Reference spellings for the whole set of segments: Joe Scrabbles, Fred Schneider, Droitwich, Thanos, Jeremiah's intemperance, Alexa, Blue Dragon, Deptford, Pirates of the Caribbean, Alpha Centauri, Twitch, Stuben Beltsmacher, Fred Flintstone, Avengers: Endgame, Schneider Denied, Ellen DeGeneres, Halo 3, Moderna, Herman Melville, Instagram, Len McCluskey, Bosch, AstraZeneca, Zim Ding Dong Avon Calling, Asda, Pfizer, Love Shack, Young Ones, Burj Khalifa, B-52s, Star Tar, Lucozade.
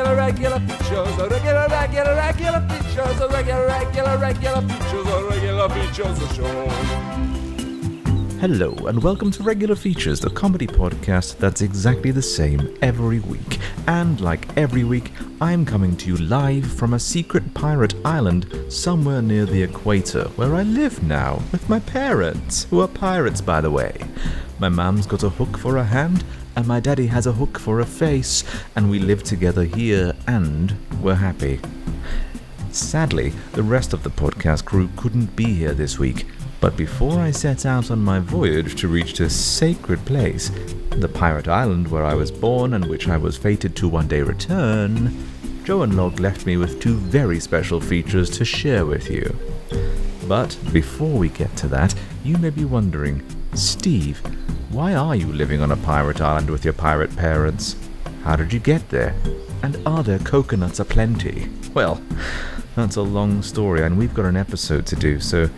regular features, the regular features, the regular features, the regular features of show. Hello and welcome to Regular Features, the comedy podcast that's exactly the same every week. And like every week, I'm coming to you live from a secret pirate island somewhere near the equator, where I live now with my parents, who are pirates, by the way. My mum's got a hook for a hand, and my daddy has a hook for a face, and we live together here, and we're happy. Sadly, the rest of the podcast crew couldn't be here this week, but before I set out on my voyage to reach this sacred place, the pirate island where I was born and which I was fated to one day return, Joe and Log left me with two very special features to share with you. But before we get to that, you may be wondering, Steve, why are you living on a pirate island with your pirate parents? How did you get there? And are there coconuts aplenty? Well, that's a long story and we've got an episode to do, so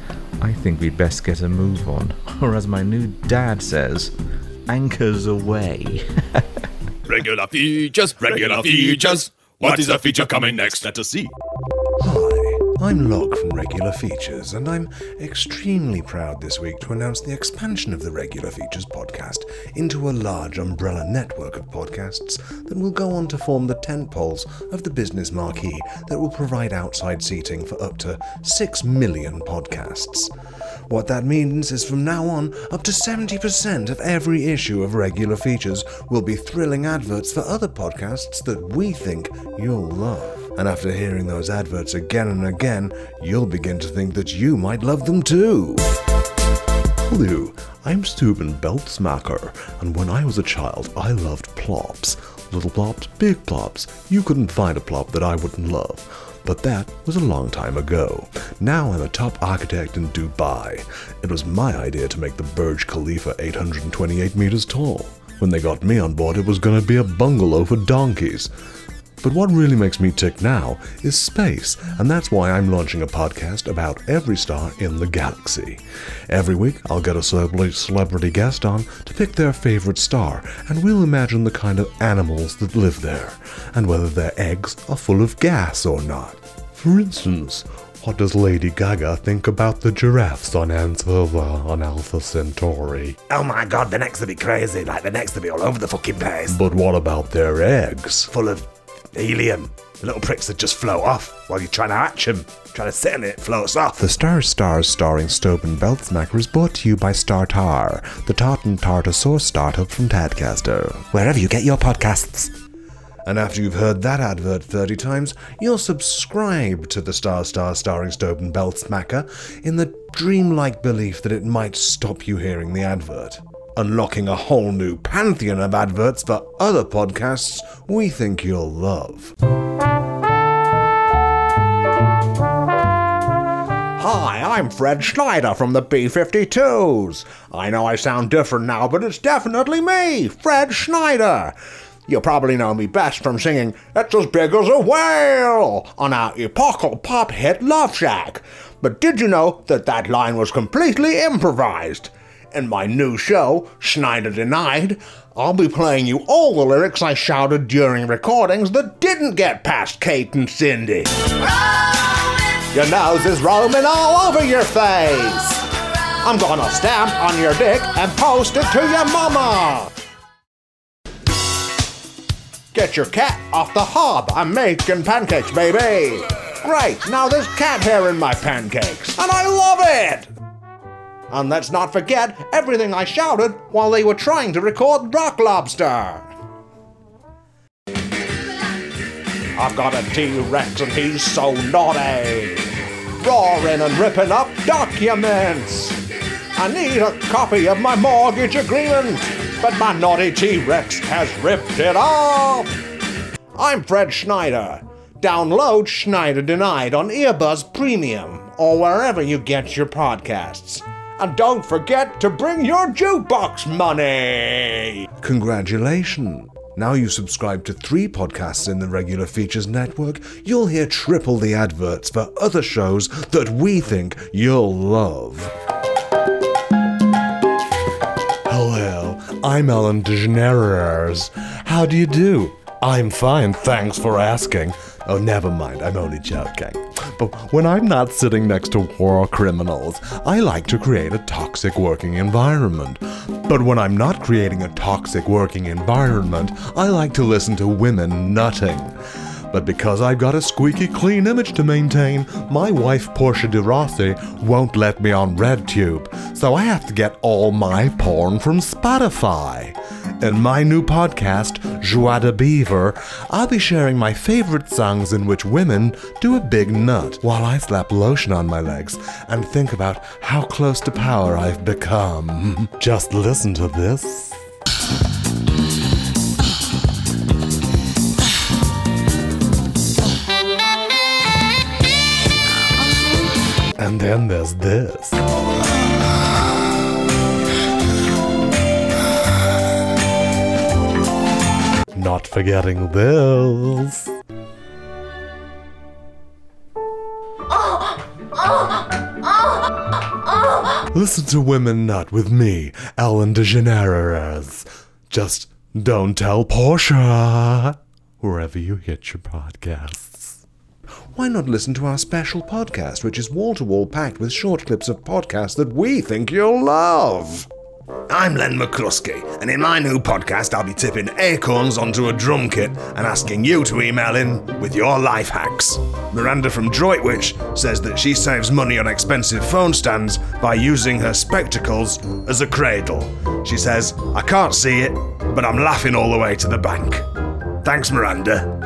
I think we'd best get a move on. Or as my new dad says, anchors away. Regular features, regular features. What is a feature coming next? Let us see. I'm Log from Regular Features, and I'm extremely proud this week to announce the expansion of the Regular Features podcast into a large umbrella network of podcasts that will go on to form the tentpoles of the business marquee that will provide outside seating for up to 6 million podcasts. What that means is from now on, up to 70% of every issue of Regular Features will be thrilling adverts for other podcasts that we think you'll love. And after hearing those adverts again and again, you'll begin to think that you might love them too. Hello, I'm Stuben Beltsmacher, and when I was a child, I loved plops. Little plops, big plops. You couldn't find a plop that I wouldn't love. But that was a long time ago. Now I'm a top architect in Dubai. It was my idea to make the Burj Khalifa 828 meters tall. When they got me on board, it was going to be a bungalow for donkeys. But what really makes me tick now is space, and that's why I'm launching a podcast about every star in the galaxy. Every week, I'll get a celebrity guest on to pick their favorite star, and we'll imagine the kind of animals that live there, and whether their eggs are full of gas or not. For instance, what does Lady Gaga think about the giraffes on Alpha Centauri? Oh my god, the next to be crazy, like the next to be all over the fucking place. But what about their eggs? Full of helium. The little pricks that just float off while you're trying to hatch them. Trying to sit in it, floats off. The Stars starring Stuben Beltsmacher is brought to you by Star Tar, the tartan tartar sauce startup from Tadcaster. Wherever you get your podcasts. And after you've heard that advert 30 times, you'll subscribe to the Star starring Stuben Beltsmacher in the dreamlike belief that it might stop you hearing the advert. Unlocking a whole new pantheon of adverts for other podcasts we think you'll love. Hi, I'm Fred Schneider from the B-52s. I know I sound different now, but it's definitely me, Fred Schneider. You probably know me best from singing "It's as big as a whale" on our epochal pop hit Love Shack. But did you know that line was completely improvised? In my new show, Schneider Denied, I'll be playing you all the lyrics I shouted during recordings that didn't get past Kate and Cindy. Rolling. Your nose is roaming all over your face. Roll, I'm gonna stamp on your dick and post it to your mama. Get your cat off the hob. I'm making pancakes, baby. Great, now there's cat hair in my pancakes. And I love it! And let's not forget everything I shouted while they were trying to record Rock Lobster. I've got a T-Rex and he's so naughty. Roaring and ripping up documents. I need a copy of my mortgage agreement, but my naughty T-Rex has ripped it off. I'm Fred Schneider. Download Schneider Denied on EarBuzz Premium or wherever you get your podcasts. And don't forget to bring your jukebox money! Congratulations! Now you subscribe to 3 podcasts in the Regular Features network, you'll hear triple the adverts for other shows that we think you'll love. Hello, I'm Ellen DeGeneres. How do you do? I'm fine, thanks for asking. Oh, never mind, I'm only joking. But when I'm not sitting next to war criminals, I like to create a toxic working environment. But when I'm not creating a toxic working environment, I like to listen to women nutting. But because I've got a squeaky clean image to maintain, my wife Portia de Rossi won't let me on RedTube, so I have to get all my porn from Spotify. In my new podcast, Joie de Beaver, I'll be sharing my favorite songs in which women do a big nut while I slap lotion on my legs and think about how close to power I've become. Just listen to this. And then there's this. Not forgetting this. Listen to Women Nut with me, Ellen DeGeneres. Just don't tell Portia. Wherever you get your podcasts. Why not listen to our special podcast, which is wall-to-wall packed with short clips of podcasts that we think you'll love? I'm Len McCluskey, and in my new podcast I'll be tipping acorns onto a drum kit and asking you to email in with your life hacks. Miranda from Droitwich says that she saves money on expensive phone stands by using her spectacles as a cradle. She says, I can't see it, but I'm laughing all the way to the bank. Thanks, Miranda.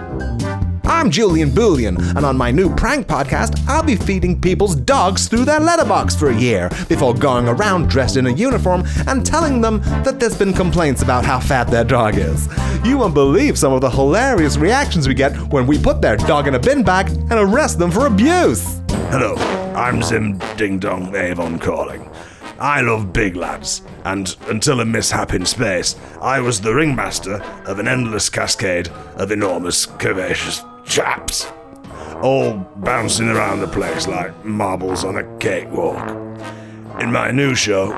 I'm Julian Bullion, and on my new prank podcast, I'll be feeding people's dogs through their letterbox for a year before going around dressed in a uniform and telling them that there's been complaints about how fat their dog is. You won't believe some of the hilarious reactions we get when we put their dog in a bin bag and arrest them for abuse. Hello, I'm Zim Ding Dong Avon Calling. I love big lads, and until a mishap in space, I was the ringmaster of an endless cascade of enormous, curvaceous chaps, all bouncing around the place like marbles on a cakewalk. In my new show,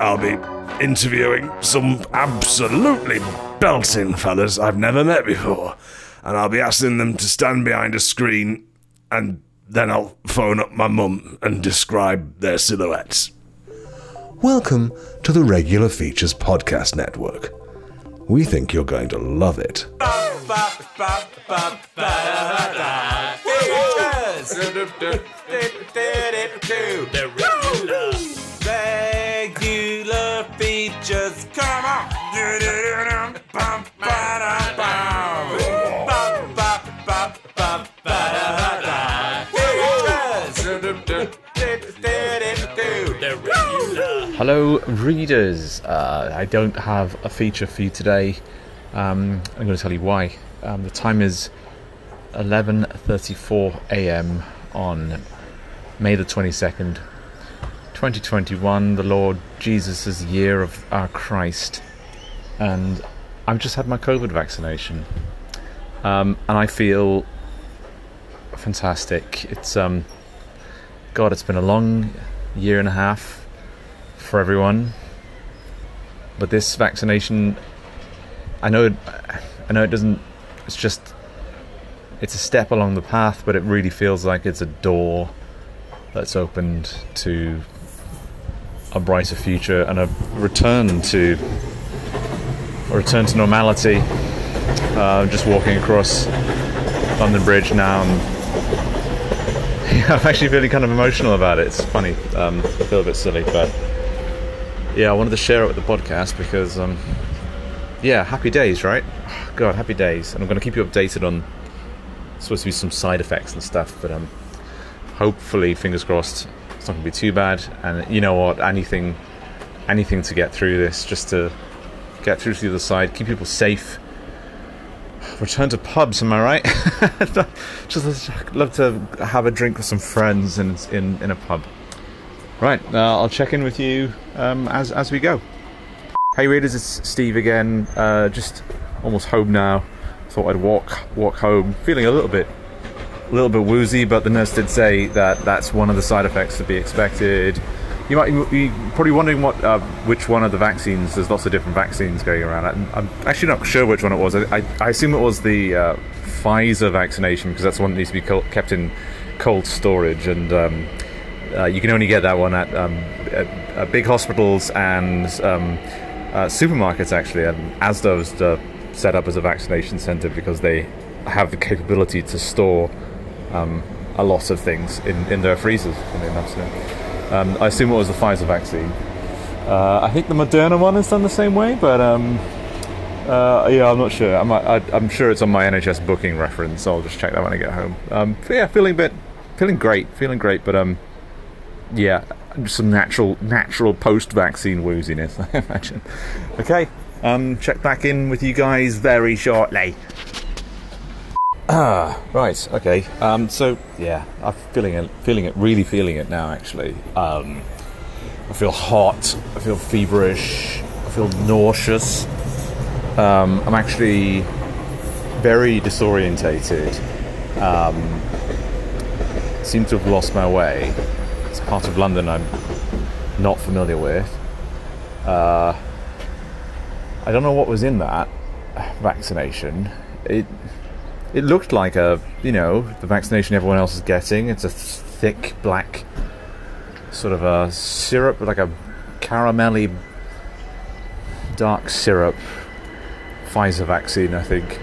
I'll be interviewing some absolutely belting fellas I've never met before, and I'll be asking them to stand behind a screen, and then I'll phone up my mum and describe their silhouettes. Welcome to the Regular Features Podcast Network. We think you're going to love it. Regular Features, come on. Hello readers, I don't have a feature for you today. I'm going to tell you why. The time is 11:34 a.m. on May the 22nd, 2021, the Lord Jesus' year of our Christ. And I've just had my COVID vaccination. And I feel fantastic. It's, God, it's been a long year and a half for everyone, but this vaccination, I know it doesn't, it's a step along the path, but it really feels like it's a door that's opened to a brighter future and a return to normality. I'm just walking across London Bridge now, and yeah, I'm actually feeling kind of emotional about it. It's funny. I feel a bit silly, but yeah, I wanted to share it with the podcast because, yeah, happy days, right? God, happy days. And I'm going to keep you updated on, there's supposed to be some side effects and stuff, but hopefully, fingers crossed, it's not going to be too bad. And you know what, anything to get through this, just to get through to the other side, keep people safe. Return to pubs, am I right? Just love to have a drink with some friends in a pub. Right, I'll check in with you as we go. Hey readers, it's Steve again. Just almost home now. Thought I'd walk home, feeling a little bit woozy, but the nurse did say that's one of the side effects to be expected. You might be probably wondering what, which one of the vaccines. There's lots of different vaccines going around. I'm actually not sure which one it was. I assume it was the Pfizer vaccination, because that's the one that needs to be kept in cold storage, and you can only get that one at big hospitals and supermarkets, actually. And Asda was set up as a vaccination center because they have the capability to store a lot of things in their freezers. I assume it was the Pfizer vaccine. I think the Moderna one is done the same way, but yeah, I'm not sure. I'm sure it's on my NHS booking reference, so I'll just check that when I get home. But yeah, feeling great, but yeah, just some natural post-vaccine wooziness, I imagine. Okay, check back in with you guys very shortly. Right, okay. So yeah, I'm really feeling it now, actually. I feel hot, I feel feverish, I feel nauseous. I'm actually very disorientated. Seem to have lost my way. It's part of London I'm not familiar with. I don't know what was in that vaccination. It looked like the vaccination everyone else is getting. It's a thick black sort of a syrup, like a caramelly dark syrup Pfizer vaccine, I think.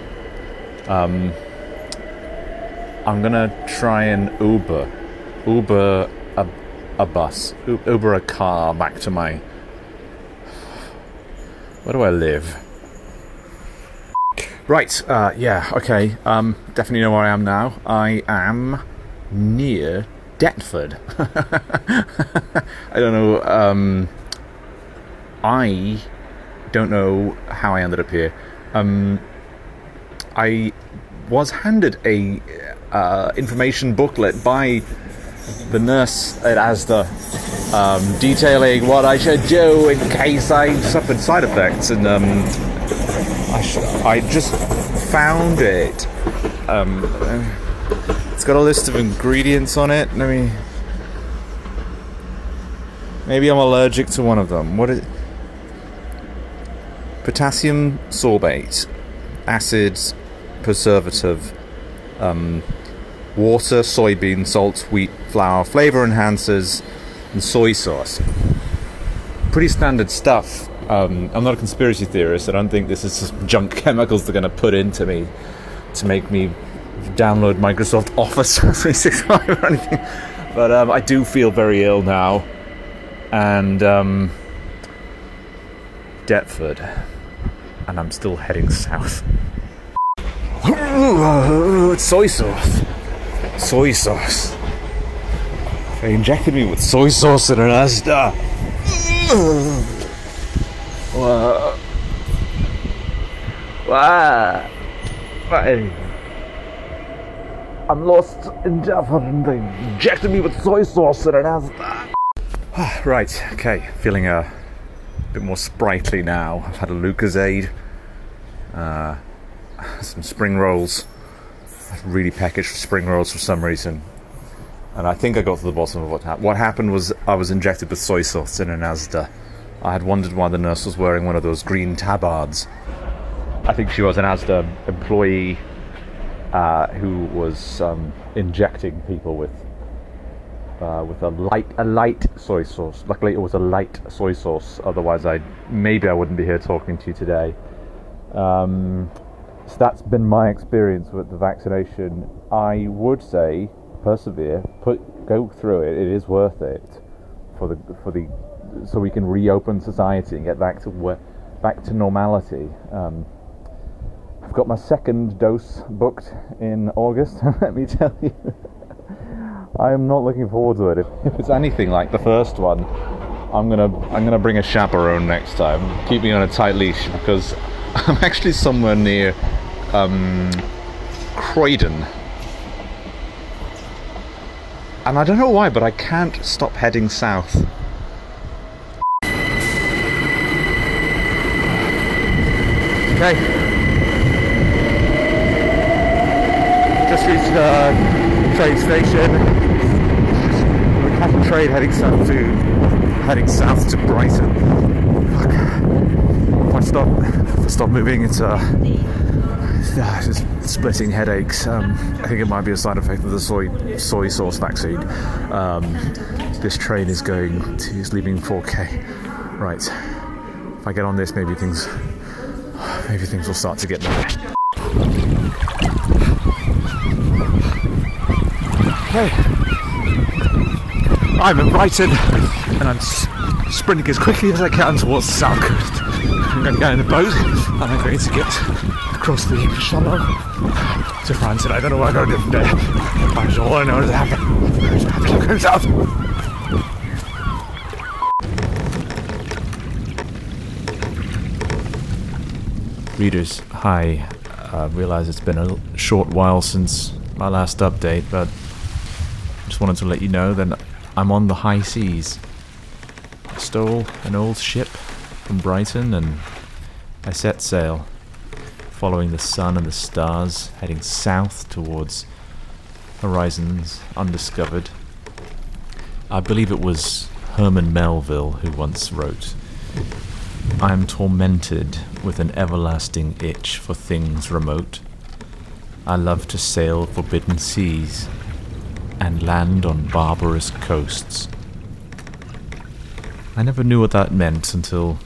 I'm gonna try and Uber a bus, Uber a car back to my. Where do I live? Right, yeah, okay, definitely know where I am now. I am near Deptford. I don't know how I ended up here. I was handed a information booklet by the nurse at Asda, detailing what I should do in case I suffered side effects, and I just found it. It's got a list of ingredients on it. Let me. Maybe I'm allergic to one of them. What is? Potassium sorbate, acid, preservative, water, soybean salt, wheat flour, flavor enhancers, and soy sauce. Pretty standard stuff. I'm not a conspiracy theorist. I don't think this is just junk chemicals they're going to put into me to make me download Microsoft Office 365 or anything. But I do feel very ill now. And Deptford. And I'm still heading south. It's soy sauce. Soy sauce. They injected me with soy sauce in an Asda. Wow. Wow. I'm lost in Deptford and they injected me with soy sauce and it has that. Right, okay, feeling a bit more sprightly now. I've had a Lucozade, some spring rolls. I really peckish for spring rolls for some reason. And I think I got to the bottom of what happened. What happened was I was injected with soy sauce in an Asda. I had wondered why the nurse was wearing one of those green tabards. I think she was an Asda employee who was injecting people with a light soy sauce. Luckily, it was a light soy sauce. Otherwise, maybe I wouldn't be here talking to you today. So that's been my experience with the vaccination. I would say persevere, go through it. It is worth it for the. So we can reopen society and get back to normality. I've got my second dose booked in August. Let me tell you, I am not looking forward to it. If it's anything like the first one, I'm gonna bring a chaperone next time. Keep me on a tight leash because I'm actually somewhere near Croydon. And I don't know why, but I can't stop heading south. Okay. Just reached the train station. Cattle train heading south to heading south to Brighton. Fuck. If I stop moving, it's splitting headaches. I think it might be a side effect of the soy sauce vaccine. This train is leaving 4K. Right. If I get on this, maybe things will start to get better. Hey. I'm in Brighton and I'm sprinting as quickly as I can towards the south coast. I'm going to get in a boat and I'm going to get across the shallow to France, and I don't know where I'm going to do. All I know is that I'm going south. Readers, hi. I realise it's been a short while since my last update, but just wanted to let you know that I'm on the high seas. I stole an old ship from Brighton and I set sail, following the sun and the stars, heading south towards horizons undiscovered. I believe it was Herman Melville who once wrote, "I am tormented with an everlasting itch for things remote. I love to sail forbidden seas and land on barbarous coasts." I never knew what that meant until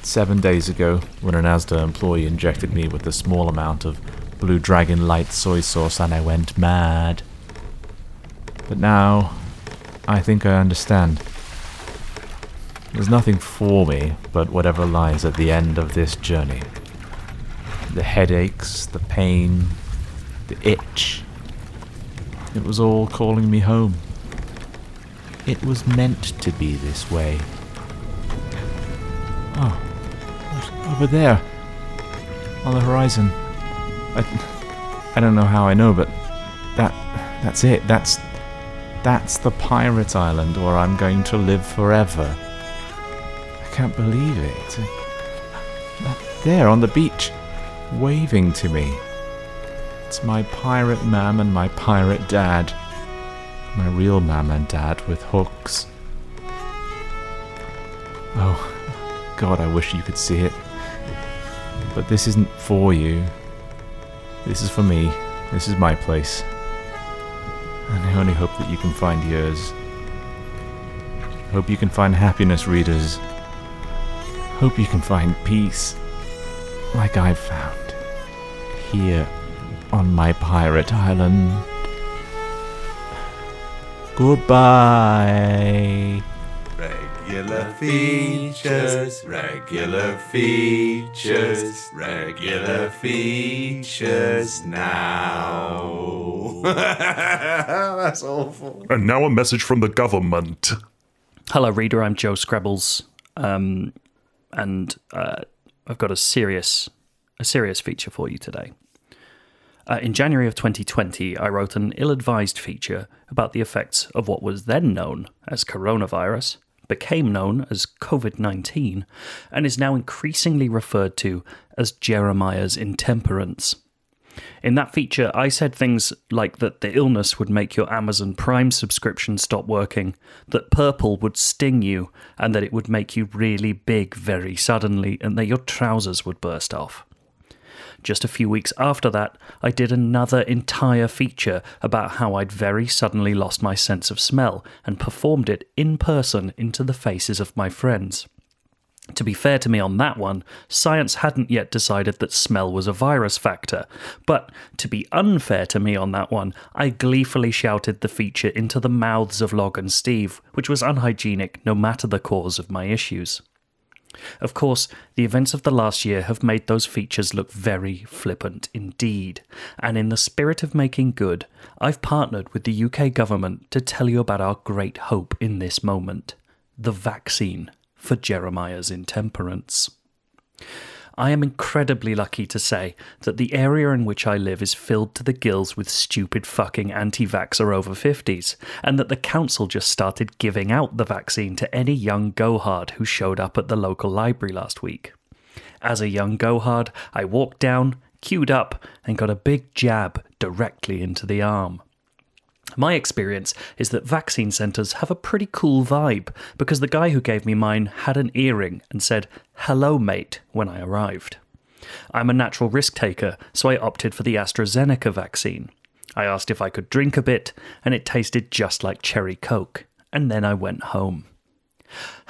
7 days ago when an Asda employee injected me with a small amount of Blue Dragon light soy sauce and I went mad. But now, I think I understand. There's nothing for me but whatever lies at the end of this journey. The headaches, the pain, the itch. It was all calling me home. It was meant to be this way. Oh, what's over there? On the horizon. I don't know how I know, but that's it. That's the pirate island where I'm going to live forever. I can't believe it. Up there on the beach, waving to me. It's my pirate mam and my pirate dad. My real mam and dad with hooks. Oh, God, I wish you could see it. But this isn't for you. This is for me. This is my place. And I only hope that you can find yours. I hope you can find happiness, readers. Hope you can find peace, like I've found, here on my pirate island. Goodbye. Regular features now. That's awful. And now a message from the government. Hello, reader. I'm Joe Scrabbles. And I've got a serious feature for you today. In January of 2020, I wrote an ill-advised feature about the effects of what was then known as coronavirus, became known as COVID-19, and is now increasingly referred to as Jeremiah's intemperance. In that feature, I said things like that the illness would make your Amazon Prime subscription stop working, that purple would sting you, and that it would make you really big very suddenly, and that your trousers would burst off. Just a few weeks after that, I did another entire feature about how I'd very suddenly lost my sense of smell and performed it in person into the faces of my friends. To be fair to me on that one, science hadn't yet decided that smell was a virus factor. But to be unfair to me on that one, I gleefully shouted the feature into the mouths of Log and Steve, which was unhygienic no matter the cause of my issues. Of course, the events of the last year have made those features look very flippant indeed, and in the spirit of making good, I've partnered with the UK government to tell you about our great hope in this moment, the vaccine for Jeremiah's intemperance. I am incredibly lucky to say that the area in which I live is filled to the gills with stupid fucking anti-vaxxer over 50s, and that the council just started giving out the vaccine to any young gohard who showed up at the local library last week. As a young gohard, I walked down, queued up, and got a big jab directly into the arm. My experience is that vaccine centres have a pretty cool vibe, because the guy who gave me mine had an earring and said, "Hello, mate," when I arrived. I'm a natural risk taker, so I opted for the AstraZeneca vaccine. I asked if I could drink a bit, and it tasted just like cherry coke. And then I went home.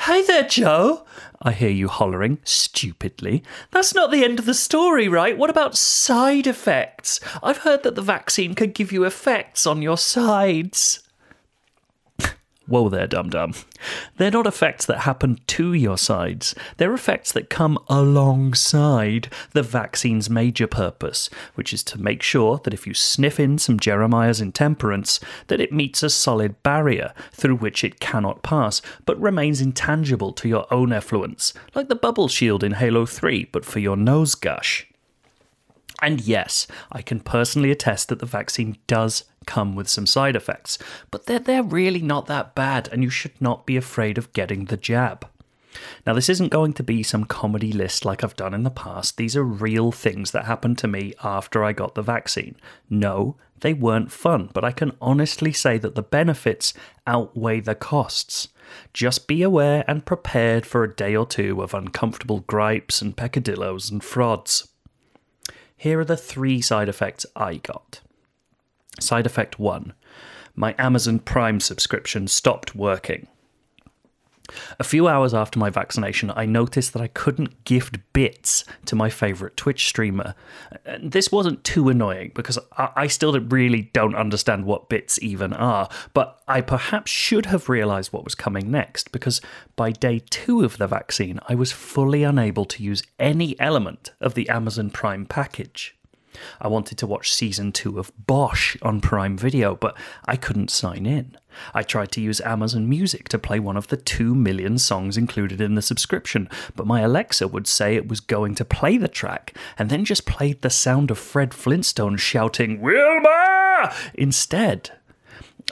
"Hey there, Joe," I hear you hollering, stupidly. "That's not the end of the story, right? What about side effects? I've heard that the vaccine can give you effects on your sides." Whoa there, dum-dum. They're not effects that happen to your sides. They're effects that come alongside the vaccine's major purpose, which is to make sure that if you sniff in some Jeremiah's intemperance, that it meets a solid barrier through which it cannot pass, but remains intangible to your own effluence, like the bubble shield in Halo 3, but for your nose gush. And yes, I can personally attest that the vaccine does come with some side effects, but they're really not that bad, and you should not be afraid of getting the jab. Now, this isn't going to be some comedy list like I've done in the past. These are real things that happened to me after I got the vaccine. No, they weren't fun, but I can honestly say that the benefits outweigh the costs. Just be aware and prepared for a day or two of uncomfortable gripes and peccadillos and frauds. Here are the three side effects I got. Side effect 1. My Amazon Prime subscription stopped working. A few hours after my vaccination, I noticed that I couldn't gift bits to my favourite Twitch streamer. This wasn't too annoying, because I still really don't understand what bits even are, but I perhaps should have realised what was coming next, because by day 2 of the vaccine, I was fully unable to use any element of the Amazon Prime package. I wanted to watch Season 2 of Bosch on Prime Video, but I couldn't sign in. I tried to use Amazon Music to play one of the 2 million songs included in the subscription, but my Alexa would say it was going to play the track, and then just played the sound of Fred Flintstone shouting, "Wilma!" instead.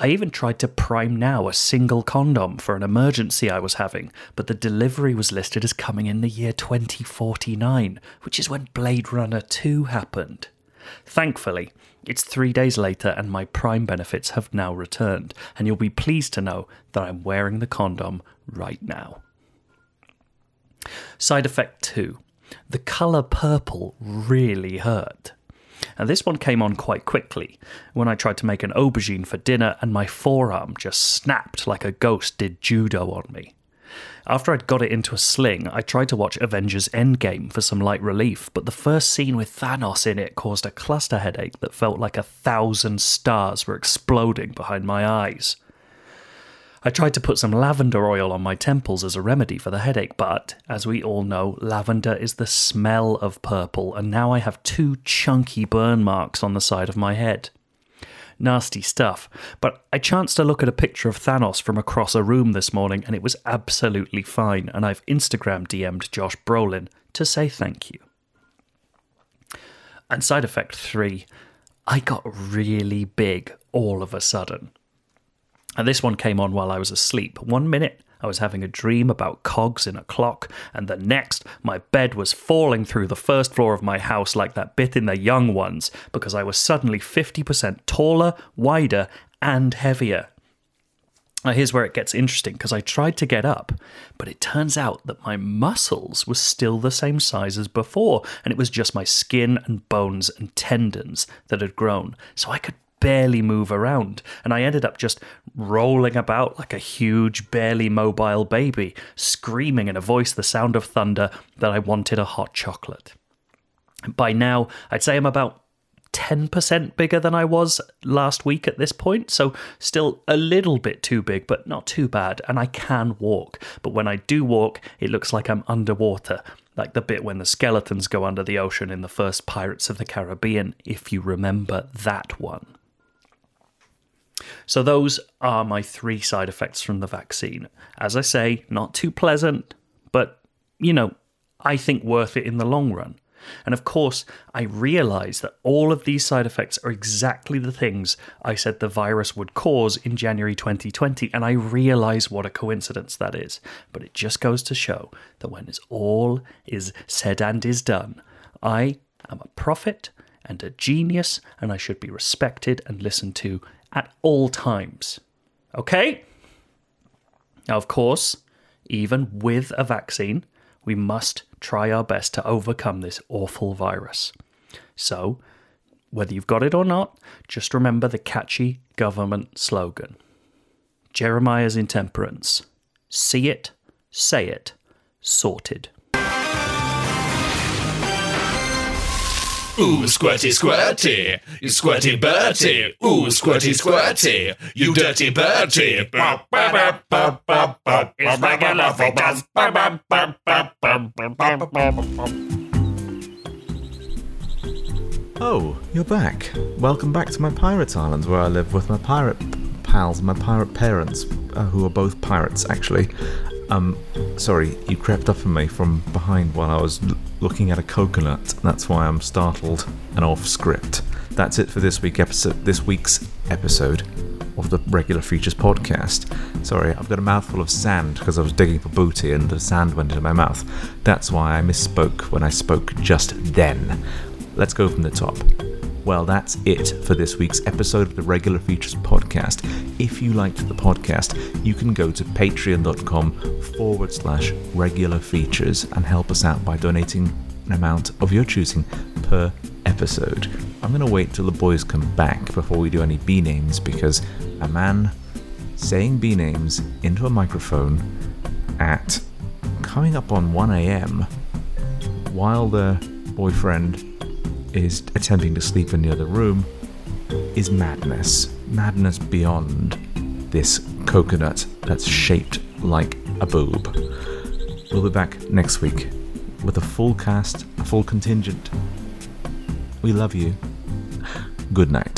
I even tried to Prime Now a single condom for an emergency I was having, but the delivery was listed as coming in the year 2049, which is when Blade Runner 2 happened. Thankfully, it's 3 days later and my Prime benefits have now returned, and you'll be pleased to know that I'm wearing the condom right now. Side effect 2. The colour purple really hurt. And this one came on quite quickly, when I tried to make an aubergine for dinner and my forearm just snapped like a ghost did judo on me. After I'd got it into a sling, I tried to watch Avengers: Endgame for some light relief, but the first scene with Thanos in it caused a cluster headache that felt like 1,000 stars were exploding behind my eyes. I tried to put some lavender oil on my temples as a remedy for the headache, but, as we all know, lavender is the smell of purple, and now I have 2 chunky burn marks on the side of my head. Nasty stuff, but I chanced to look at a picture of Thanos from across a room this morning and it was absolutely fine, and I've Instagram DM'd Josh Brolin to say thank you. And side effect 3, I got really big all of a sudden. And this one came on while I was asleep. One minute I was having a dream about cogs in a clock, and the next, my bed was falling through the first floor of my house like that bit in The Young Ones, because I was suddenly 50% taller, wider, and heavier. Now here's where it gets interesting, because I tried to get up, but it turns out that my muscles were still the same size as before, and it was just my skin and bones and tendons that had grown, so I could barely move around, and I ended up just rolling about like a huge, barely mobile baby, screaming in a voice the sound of thunder that I wanted a hot chocolate. By now, I'd say I'm about 10% bigger than I was last week at this point, so still a little bit too big, but not too bad, and I can walk, but when I do walk, it looks like I'm underwater, like the bit when the skeletons go under the ocean in the first Pirates of the Caribbean, if you remember that one. So those are my 3 side effects from the vaccine. As I say, not too pleasant, but, I think worth it in the long run. And of course, I realise that all of these side effects are exactly the things I said the virus would cause in January 2020, and I realise what a coincidence that is. But it just goes to show that when all is said and is done, I am a prophet and a genius, and I should be respected and listened to at all times. Okay? Now, of course, even with a vaccine, we must try our best to overcome this awful virus. So, whether you've got it or not, just remember the catchy government slogan. Jeremiah's Intemperance. See it, say it, sorted. Ooh, squirty, squirty, you squirty birty. Ooh, squirty, squirty, you dirty birty. It's like a love it does. Oh, you're back. Welcome back to my pirate island where I live with my pirate pals, my pirate parents, who are both pirates, actually. Sorry, you crept up on me from behind while I was looking at a coconut. That's why I'm startled and off script. That's it for this week's episode of the Regular Features Podcast. Sorry, I've got a mouthful of sand because I was digging for booty and the sand went into my mouth. That's why I misspoke when I spoke just then. Let's go from the top. Well, that's it for this week's episode of the Regular Features Podcast. If you liked the podcast, you can go to patreon.com/regular features and help us out by donating an amount of your choosing per episode. I'm going to wait till the boys come back before we do any B names, because a man saying B names into a microphone at coming up on 1 a.m. while their boyfriend is attempting to sleep in the other room is madness. Madness beyond this coconut that's shaped like a boob. We'll be back next week with a full cast, a full contingent. We love you. Good night.